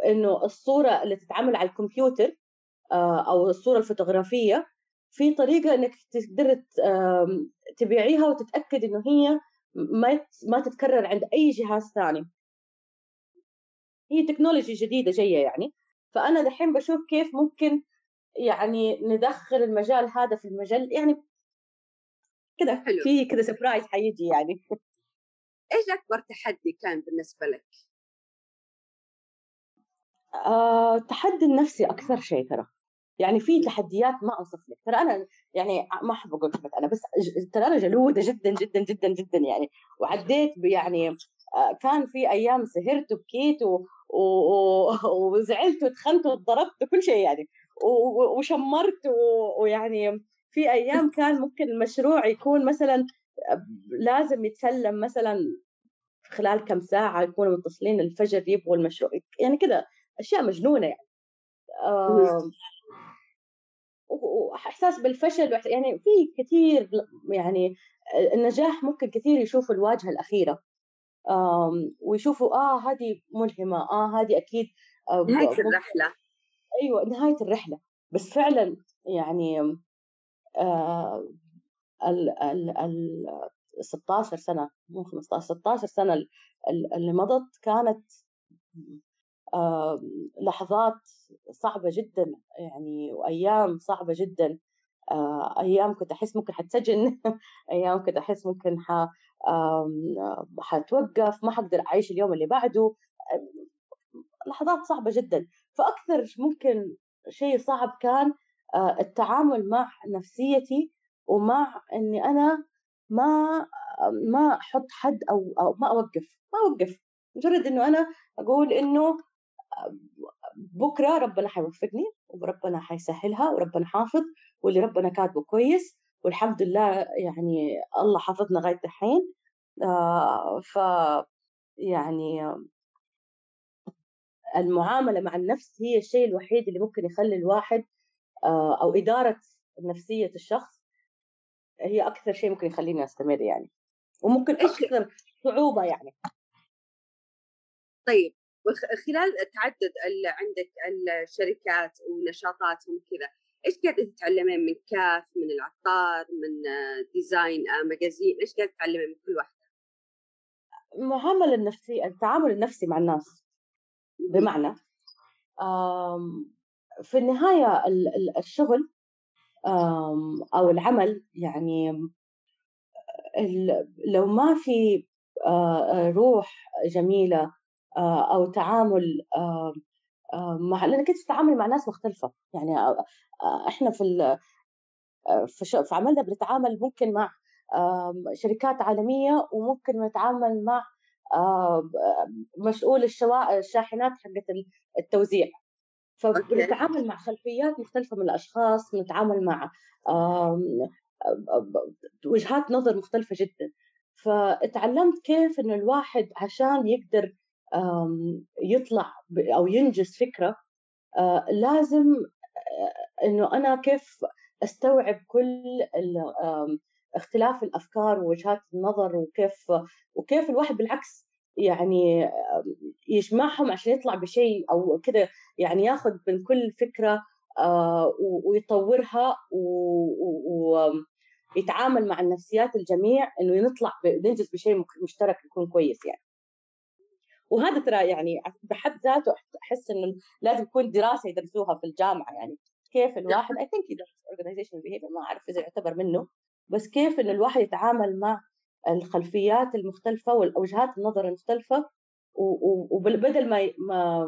إنه الصورة اللي تتعمل على الكمبيوتر أو الصورة الفوتوغرافية في طريقة إنك تقدر تبيعيها وتتأكد إنه هي ما تتكرر عند أي جهاز ثاني. هي تكنولوجيا جديدة جاية يعني. فأنا دحين بشوف كيف ممكن يعني ندخل المجال هذا في المجال، يعني كده في كده سبرايز حيجي يعني. إيش أكبر تحدي كان بالنسبة لك؟ آه، تحدي النفسي أكثر شيء ترى. يعني في تحديات ما أوصف لك ترى. أنا يعني ما أحب أقول لك أنا، بس ترى أنا جلودة جدا جدا جدا جدا يعني. وعديت يعني كان في أيام سهرت وبكيت و... و... وزعلت وتخنت وضربت وكل شيء يعني، و... وشمرت و... ويعني في أيام كان ممكن المشروع يكون مثلا لازم يتسلم مثلا خلال كم ساعة، يكونوا متصلين الفجر يبغوا المشروع يعني كده أشياء مجنونة يعني. آه... وإحساس بالفشل يعني. في كثير يعني النجاح ممكن كثير يشوفوا الواجهة الأخيرة ويشوفوا آه هذه ملهمة، آه هذه أكيد نهاية ممكن. الرحلة. أيوة نهاية الرحلة. بس فعلا يعني آه ال ال ال ستاشر سنة، مو خمستاشر، ستاشر سنة اللي مضت كانت آه لحظات صعبة جدا يعني، وأيام صعبة جدا. آه أيام كنت أحس ممكن حتسجن، أيام كنت أحس ممكن ح حتوقف، ما حقدر أعيش اليوم اللي بعده. لحظات صعبة جدا. فأكثر ممكن شيء صعب كان التعامل مع نفسيتي، ومع أني أنا ما ما أحط حد أو, أو ما أوقف ما أوقف مجرد أنه أنا أقول أنه بكرة ربنا حيوفقني وربنا حيسهلها وربنا حافظ، واللي ربنا كاتبه كويس والحمد لله يعني. الله حافظنا لغاية الحين. آه ف يعني المعاملة مع النفس هي الشيء الوحيد اللي ممكن يخلي الواحد آه أو إدارة نفسية الشخص هي أكثر شيء ممكن يخليني أستمر يعني، وممكن أكثر صعوبة يعني. طيب وخلال تعدد عندك الشركات ونشاطاتهم كذا، إيش قاعدة تتعلمين من كاف، من العطار، من ديزاين مجازين؟ إيش قاعدة تتعلمين من كل واحدة؟ المعاملة النفسية، التعامل النفسي مع الناس، بمعنى في النهاية الشغل أو العمل يعني لو ما في روح جميلة أو تعامل مع، لأنك تتعامل مع ناس مختلفة يعني. إحنا في ال... في, ش... في عملنا بنتعامل ممكن مع شركات عالمية، وممكن نتعامل مع مسؤول الشوا... الشاحنات حقت التوزيع، فبنتعامل مع خلفيات مختلفة من الأشخاص، بنتعامل مع وجهات نظر مختلفة جدا. فتعلمت كيف إنه الواحد عشان يقدر يطلع أو ينجز فكرة لازم إنه أنا كيف أستوعب كل اختلاف الأفكار ووجهات النظر، وكيف وكيف الواحد بالعكس يعني يجمعهم عشان يطلع بشيء أو كده يعني، ياخذ من كل فكرة ويطورها ويتعامل مع النفسيات الجميع إنه نطلع ننجز بشيء مشترك يكون كويس يعني. وهذا ترى يعني بحد ذاته أحس إنه لازم يكون دراسة يدرسوها في الجامعة يعني، كيف الواحد I think يدرس organizational behavior، ما أعرف إذا يعتبر منه، بس كيف إنه الواحد يتعامل مع الخلفيات المختلفة والأوجهات النظر المختلفة، وبدل ما ما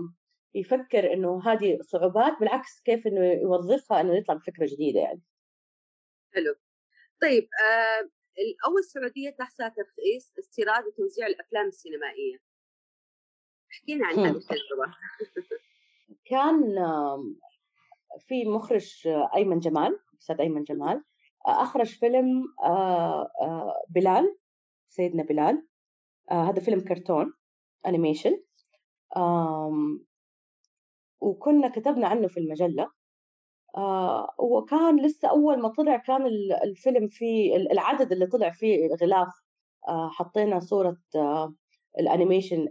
يفكر إنه هذه صعوبات، بالعكس كيف إنه يوظفها إنه يطلع بفكرة جديدة يعني. حلو. طيب آه، الأول السعودية تحصل ترخيص استيراد وتوزيع الأفلام السينمائية، حكينا عن هذه التجربة. كان في مخرج أيمن جمال، أستاذ أيمن جمال، أخرج فيلم بلال، سيدنا بلال. هذا فيلم كرتون أنيميشن، وكنا كتبنا عنه في المجلة، وكان لسه أول ما طلع كان الفيلم فيه العدد اللي طلع فيه الغلاف حطينا صورة الانيميشن،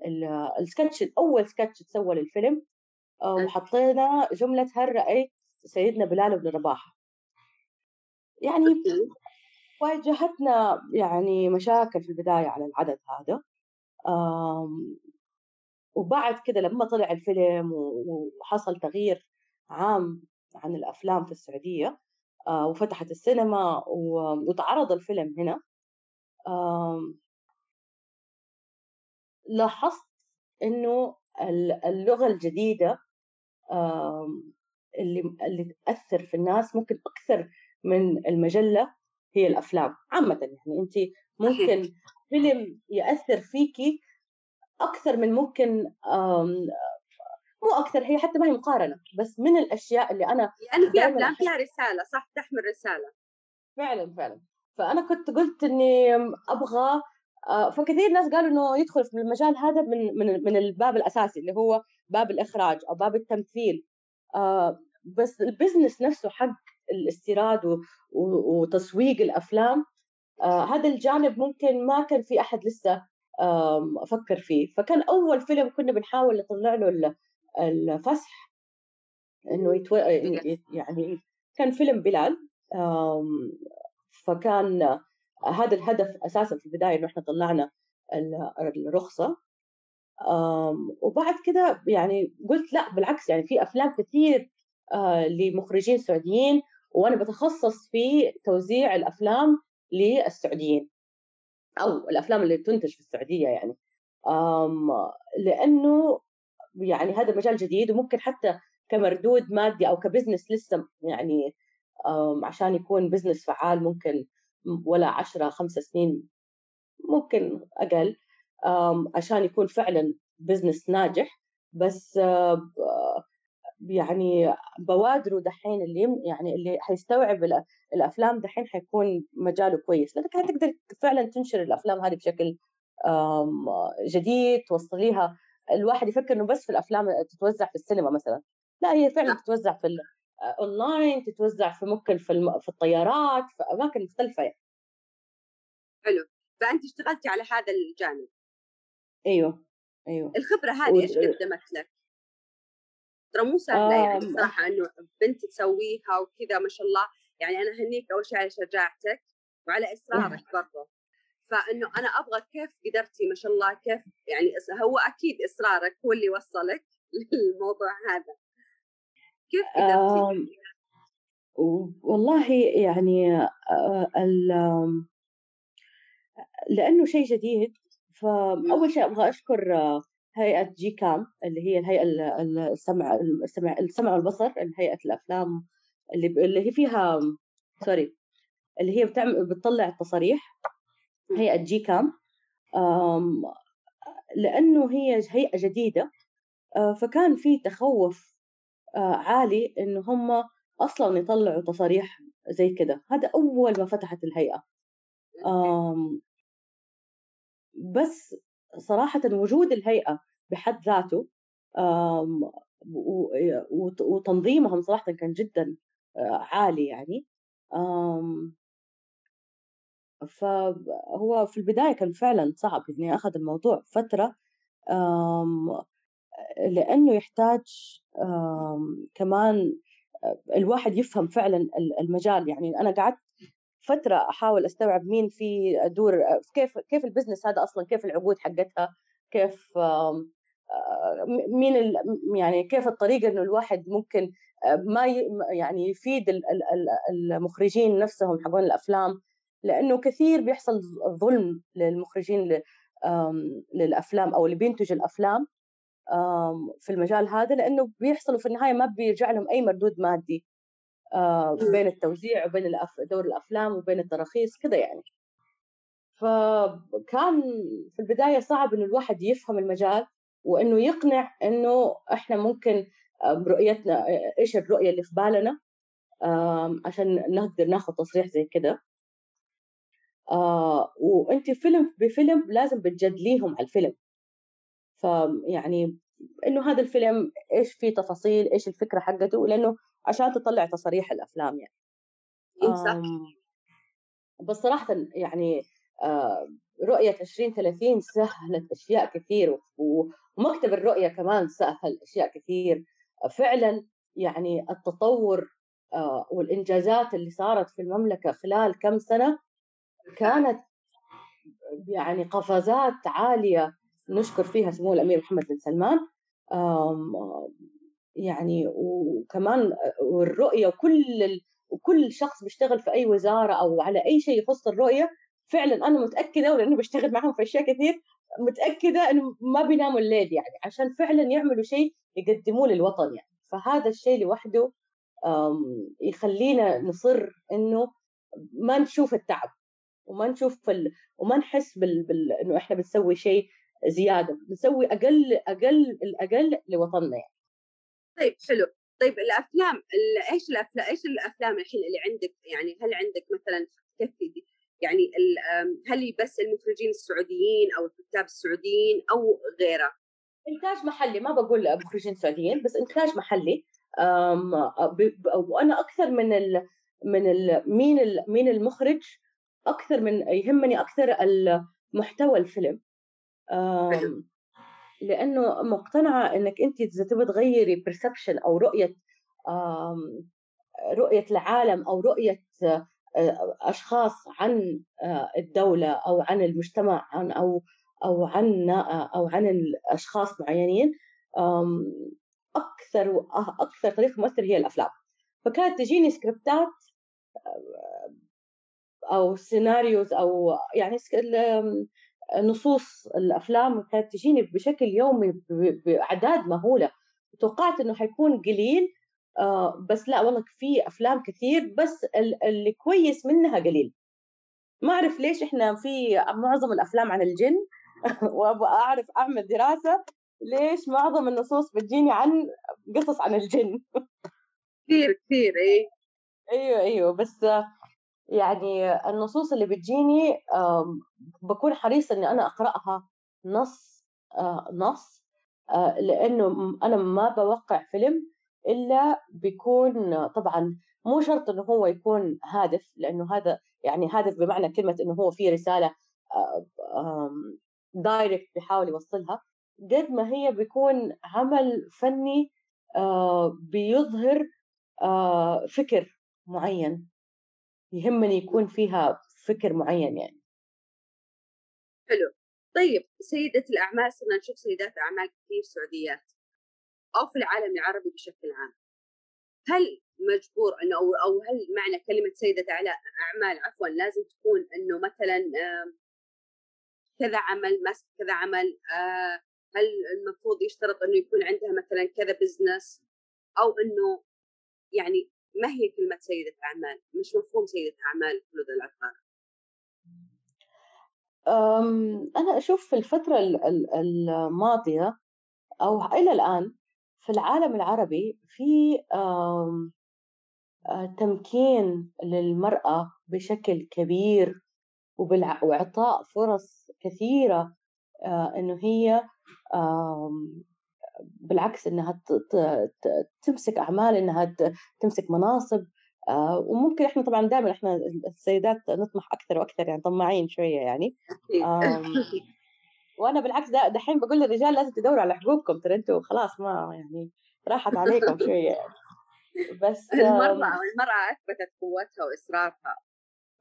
السكتش، الاول سكتش تسوى للفيلم، وحطينا جمله هل رايت سيدنا بلال وابن رباح يعني. واجهتنا يعني مشاكل في البدايه على العدد هذا، وبعد كده لما طلع الفيلم وحصل تغيير عام عن الافلام في السعوديه وفتحت السينما وتعرض الفيلم هنا، لاحظت إنه اللغة الجديدة اللي اللي تأثر في الناس ممكن أكثر من المجلة هي الأفلام عامة يعني. أنت ممكن فيلم يأثر فيكي أكثر من ممكن، مو أكثر، هي حتى ما هي مقارنة، بس من الأشياء اللي أنا يعني في أفلام فيها رسالة، صح، تحمل رسالة فعلا فعلا. فأنا كنت قلت إني أبغى، فكثير ناس قالوا إنه يدخل في المجال هذا من من من الباب الأساسي اللي هو باب الإخراج أو باب التمثيل، بس البزنس نفسه حق الاستيراد وتسويق الأفلام هذا الجانب ممكن ما كان في أحد لسه أفكر فيه. فكان أول فيلم كنا بنحاول نطلع له الفسح إنه يتو... يعني كان فيلم بلال، فكان هذا الهدف أساساً في البداية إنه إحنا طلعنا الرخصة. وبعد كده يعني قلت لا بالعكس يعني في أفلام كثير لمخرجين سعوديين، وأنا بتخصص في توزيع الأفلام للسعوديين أو الأفلام اللي تنتج في السعودية يعني، لأنه يعني هذا مجال جديد، وممكن حتى كمردود مادي أو كبزنس لسه يعني عشان يكون بزنس فعال ممكن ولا عشرة خمسة سنين ممكن أقل عشان يكون فعلا بزنس ناجح. بس يعني بوادره دحين اللي يعني اللي هيستوعب الأفلام دحين حيكون مجاله كويس، لأنك هتقدر فعلا تنشر الأفلام هذه بشكل جديد، توصليها. الواحد يفكر إنه بس في الأفلام تتوزع في السينما مثلا، لا هي فعلا تتوزع في ال... اونلاين، تتوزع في ممكن في الطيارات، في اماكن مختلفه يعني. حلو. فأنت اشتغلتي على هذا الجانب. أيوه أيوه. الخبرة هذه و... إيش قدمت لك؟ ترى مو سهلة آه يعني صراحة إنه بنت تسويها وكذا ما شاء الله. يعني أنا هنيك أول شيء على شجاعتك وعلى إصرارك برضه. فإنه أنا أبغى كيف قدرتي ما شاء الله كيف يعني هو أكيد إصرارك هو اللي وصلك للموضوع هذا. كيف قدرتي؟ آه والله يعني آه لأنه شيء جديد. فأول شيء أبغى أشكر هيئة جي كام اللي هي الهيئة السمع السمع والبصر، هيئة الأفلام اللي اللي هي فيها سوري اللي هي بتعمل بتطلع التصاريح، هيئة جي كام. لأنه هي هيئة جديدة فكان في تخوف عالي إنه هم أصلاً يطلعوا تصاريح زي كده. هذا أول ما فتحت الهيئة. بس صراحة وجود الهيئة بحد ذاته وتنظيمهم صراحة كان جدا عالي يعني. فهو في البداية كان فعلا صعب إني أخذ الموضوع فترة، لأنه يحتاج كمان الواحد يفهم فعلا المجال. يعني أنا قعدت فترة أحاول أستوعب مين في دور، كيف كيف البزنس هذا أصلاً، كيف العقود حقتها، كيف مين ال يعني كيف الطريقة إنه الواحد ممكن ما يعني يفيد المخرجين نفسهم حقون الأفلام، لأنه كثير بيحصل ظلم للمخرجين للأفلام أو اللي بينتج الأفلام في المجال هذا، لأنه بيحصلوا في النهاية ما بيرجع لهم أي مردود مادي بين التوزيع وبين دور الأفلام وبين التراخيص كده يعني. فكان في البداية صعب إنه الواحد يفهم المجال وإنه يقنع إنه إحنا ممكن برؤيتنا إيش الرؤية اللي في بالنا عشان نقدر ناخد تصريح زي كده. وإنتي فيلم بفيلم لازم بتجدليهم على الفيلم، فيعني إنه هذا الفيلم إيش فيه تفاصيل، إيش الفكرة حقته، لأنه عشان تطلع تصاريح الأفلام يعني. بس صراحة يعني رؤية عشرين ثلاثين سهلت أشياء كثير، ومكتب الرؤية كمان سهل أشياء كثير فعلا. يعني التطور والإنجازات اللي صارت في المملكة خلال كم سنة كانت يعني قفزات عالية نشكر فيها سمو الأمير محمد بن سلمان يعني. وكمان والرؤية وكل وكل شخص بيشتغل في أي وزارة أو على أي شيء يخص الرؤية فعلا أنا متأكدة، ولأنه بشتغل معهم في أشياء كثير متأكدة إنه ما بيناموا الليل يعني عشان فعلا يعملوا شيء يقدموه للوطن يعني. فهذا الشيء لوحده يخلينا نصر إنه ما نشوف التعب وما نشوف ال... وما نحس بال... بال... إنه إحنا بنسوي شيء زيادة، بنسوي أقل أقل الأقل لوطننا يعني. طيب حلو. طيب الأفلام إيش الأفلام إيش الأفلام الحين اللي عندك؟ يعني هل عندك مثلا كيف يعني هل بس المخرجين السعوديين أو الكتاب السعوديين أو غيره؟ إنتاج محلي، ما بقول مخرجين سعوديين بس إنتاج محلي. وأنا أكثر من ال من ال مين ال مين المخرج أكثر من يهمني أكثر المحتوى الفيلم، لأنه مقتنعة إنك أنت إذا تبغى تغيري perception أو رؤية رؤية العالم أو رؤية أشخاص عن الدولة أو عن المجتمع عن أو أو عن أو عن الأشخاص معينين، أكثر أكثر طريقة مؤثرة هي الأفلام. فكانت تجيني سكريبتات أو سيناريوز أو يعني نصوص الأفلام كانت تجيني بشكل يومي بأعداد مهولة. توقعت إنه حيكون قليل بس لا والله في أفلام كثير، بس اللي كويس منها قليل. ما أعرف ليش إحنا في معظم الأفلام عن الجن وأبغى أعرف أعمل دراسة ليش معظم النصوص بتجيني عن قصص عن الجن كثير كثير. إيه أيوه أيوه بس يعني النصوص اللي بتجيني بكون حريصة إني أنا أقرأها نص نص، لأنه أنا ما بوقع فيلم إلا بيكون طبعا مو شرط إنه هو يكون هادف، لأنه هذا يعني هدف بمعنى كلمة إنه هو في رسالة دايركت بيحاول يوصلها، قد ما هي بيكون عمل فني بيظهر فكر معين، يهمني يكون فيها فكر معين يعني. حلو. طيب سيدة الأعمال، صرنا نشوف سيدات أعمال كثير سعوديات أو في العالم العربي بشكل عام، هل مجبور أنه أو هل معنى كلمة سيدة أعمال عفوا لازم تكون أنه مثلا كذا عمل ماسك كذا عمل، هل المفروض يشترط أنه يكون عندها مثلا كذا بزنس، أو أنه يعني ما هي كلمة سيدة أعمال؟ مش مفهوم سيدة أعمال خلود العطار. أنا أشوف في الفترة الماضية أو إلى الآن في العالم العربي في تمكين للمرأة بشكل كبير وإعطاء فرص كثيرة، أنه هي بالعكس أنها تمسك أعمال، أنها تمسك مناصب. وممكن احنا طبعا دائما احنا السيدات نطمح اكثر واكثر، يعني طماعين شويه يعني. وانا بالعكس ده دحين بقول للرجال لازم تدوروا على حقوقكم، ترى انتوا خلاص ما يعني راحت عليكم شويه يعني. بس المراه المراه اثبتت قوتها واصرارها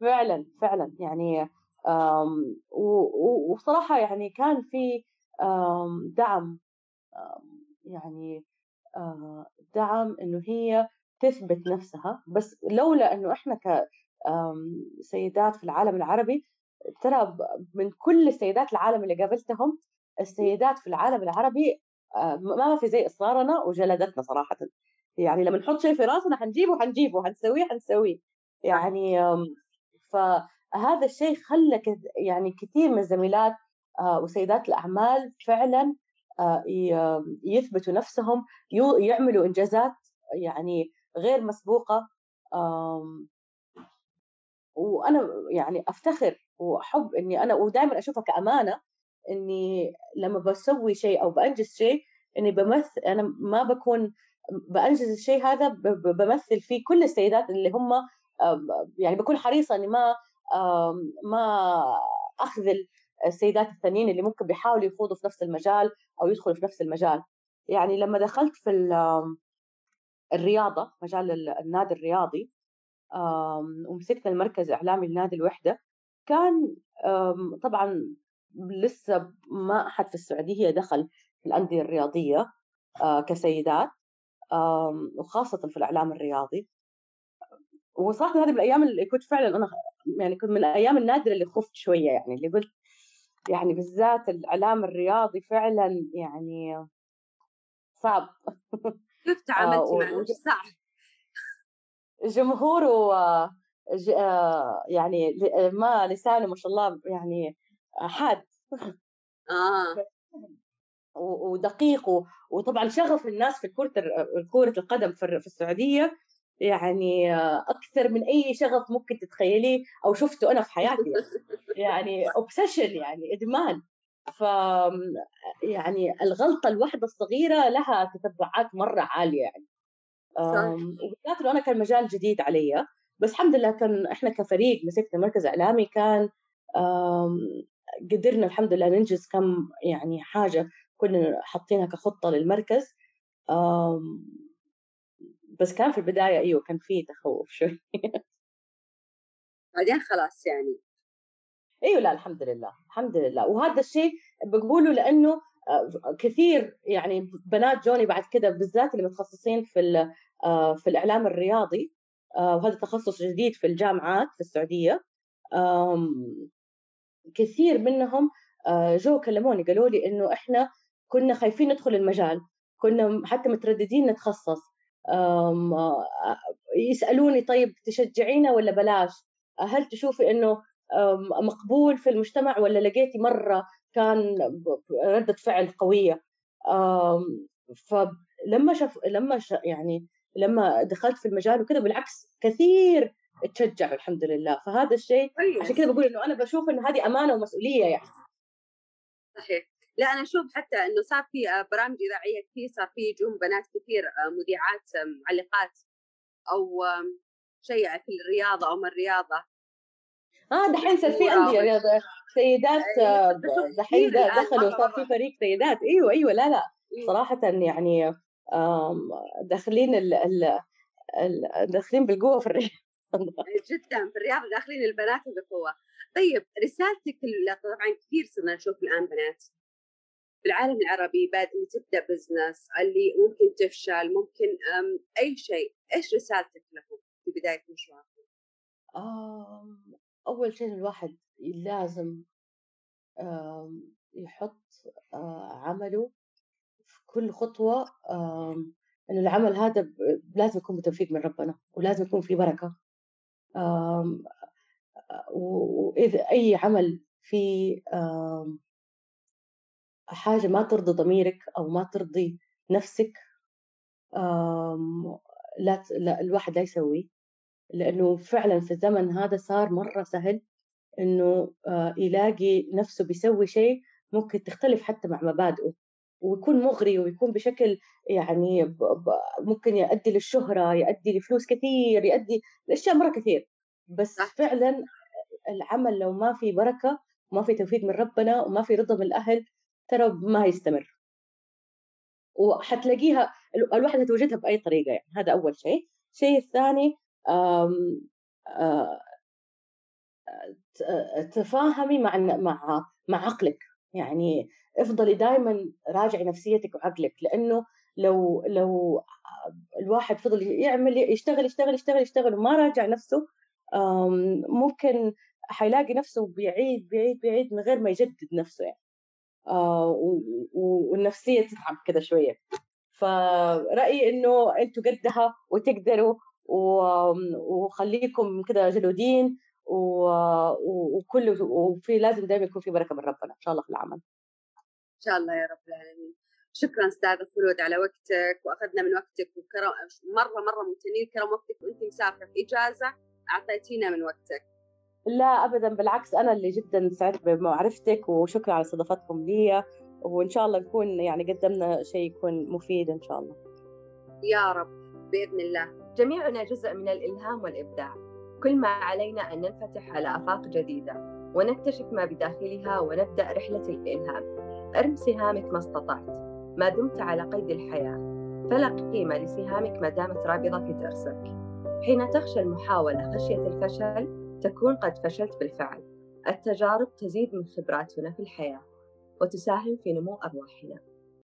فعلا فعلا يعني. وصراحه يعني كان في دعم يعني دعم انه هي تثبت نفسها، بس لولا أنه إحنا كسيدات في العالم العربي، ترى من كل السيدات العالم اللي قابلتهم السيدات في العالم العربي ما في زي إصرارنا وجلدتنا صراحة يعني. لما نحط شيء في راسنا حنجيبه حنجيبه حنسويه حنسويه يعني. فهذا الشيء خلى يعني كثير من الزميلات وسيدات الأعمال فعلا يثبتوا نفسهم، يعملوا إنجازات يعني غير مسبوقة. وأنا يعني أفتخر وأحب أني أنا، ودائما أشوفها كأمانة أني لما بسوي شيء أو بأنجز شيء أني بمثل، أنا ما بكون بأنجز الشيء هذا بمثل فيه كل السيدات اللي هم يعني، بكون حريصة أني ما ما أخذل السيدات الثانيين اللي ممكن بيحاولوا يخوضوا في نفس المجال أو يدخلوا في نفس المجال يعني. لما دخلت في الرياضة، مجال النادي الرياضي، ومسكت المركز الإعلامي لنادي الوحدة، كان طبعا لسه ما أحد في السعودية دخل في الأندية الرياضية كسيدات، وخاصة في الإعلام الرياضي. وصراحة هذه من الأيام اللي كنت فعلا أنا يعني كنت من الأيام النادرة اللي خفت شوية يعني، اللي قلت يعني بالذات الإعلام الرياضي فعلا يعني صعب. كيف تعاملتي مع المجتمع؟ جمهوره ج... يعني ما لسانه ما شاء الله يعني حاد آه. ودقيق، وطبعا شغف الناس في كرة كرة القدم في السعودية يعني أكثر من أي شغف ممكن تتخيليه أو شفته أنا في حياتي يعني obsession يعني إدمان. ف يعني الغلطه الواحده الصغيره لها تتبعات مره عاليه يعني. وبالذات انه انا كان مجال جديد علي، بس الحمد لله كان احنا كفريق مسكنا مركز اعلامي كان قدرنا الحمد لله ننجز كم يعني حاجه كنا حاطينها كخطه للمركز. بس كان في البدايه ايوه كان في تخوف شويه، بعدين خلاص يعني ايوه. لا الحمد لله الحمد لله. وهذا الشيء بقوله لانه كثير يعني بنات جوني بعد كده، بالذات اللي متخصصين في في الاعلام الرياضي، وهذا تخصص جديد في الجامعات في السعوديه، كثير منهم جو كلموني قالوا لي انه احنا كنا خايفين ندخل المجال، كنا حتى مترددين نتخصص، يسالوني طيب تشجعينا ولا بلاش، هل تشوفي انه مقبول في المجتمع ولا لقيتي مرة كان ردة فعل قوية. فلما شف لما ش... يعني لما دخلت في المجال وكذا بالعكس كثير اتشجعوا الحمد لله. فهذا الشيء عشان كذا بقول إنه أنا بشوف إنه هذه أمانة ومسؤولية يعني. صحيح. لا أنا أشوف حتى إنه صار في برامج إذاعية كثير، صار في جم بنات كثير مذيعات معلقات أو شيء في الرياضة أو من الرياضة، اه دحين صار في انديه رياضه سيدات، دحين دخلوا صار في فريق سيدات. ايوه ايوه لا لا صراحه يعني داخلين ال ال داخلين بالقوه في الرياضه جدا، في الرياضه داخلين البنات بقوه. طيب رسالتك، طبعا كثير صرنا نشوف الان بنات العالم العربي بادئه تبدا بزنس، اللي ممكن تفشل، ممكن اي شيء، ايش رسالتك لهم في بدايه مشوارهم؟ اول شيء الواحد لازم يحط عمله في كل خطوه، انه العمل هذا لازم يكون بتوفيق من ربنا ولازم يكون في بركه، واذا اي عمل في حاجة ما ترضي ضميرك أو ما ترضي نفسك لا, لا الواحد لا يسويه، لأنه فعلا في الزمن هذا صار مرة سهل أنه يلاقي نفسه بيسوي شيء ممكن تختلف حتى مع مبادئه، ويكون مغري ويكون بشكل يعني ممكن يؤدي للشهرة، يؤدي لفلوس كثير، يؤدي لأشياء مرة كثير. بس فعلا العمل لو ما في بركة وما في توفيق من ربنا وما في رضا من الأهل ترى ما هيستمر، وحتلاقيها الواحد هتوجدها بأي طريقة. يعني هذا أول شيء. الشيء الثاني تفاهمي مع مع مع عقلك، يعني افضلي دائما راجعي نفسيتك وعقلك، لأنه لو لو الواحد فضل يعمل يشتغل يشتغل يشتغل يشتغل وما راجع نفسه ممكن حيلاقي نفسه بيعيد بيعيد بيعيد من غير ما يجدد نفسه يعني. آه والنفسية تتعب كده شوية. فرأيي إنه أنتوا قدها وتقدروا، وخليكم كده جلودين وكله، وفي لازم دائما يكون في بركة من ربنا إن شاء الله في العمل. إن شاء الله يا رب العالمين. شكرا أستاذة خلود على وقتك، وأخذنا من وقتك، وكرم مرة مرة ممتنين كرم وقتك، وأنت مسافرة في إجازة أعطيتينا من وقتك. لا أبداً بالعكس، أنا اللي جداً سعدت بمعرفتك، وشكراً على استضافتكم لي، وإن شاء الله نكون يعني قدمنا شيء يكون مفيد إن شاء الله يا رب بإذن الله. جميعنا جزء من الإلهام والإبداع، كل ما علينا أن ننفتح على آفاق جديدة ونكتشف ما بداخلها ونبدأ رحلة الإلهام. أرم سهامك ما استطعت ما دمت على قيد الحياة، فلا قيمة لسهامك ما دامت رابضة في درسك. حين تخشى المحاولة خشية الفشل تكون قد فشلت بالفعل. التجارب تزيد من خبراتنا في الحياة وتساهم في نمو أرواحنا.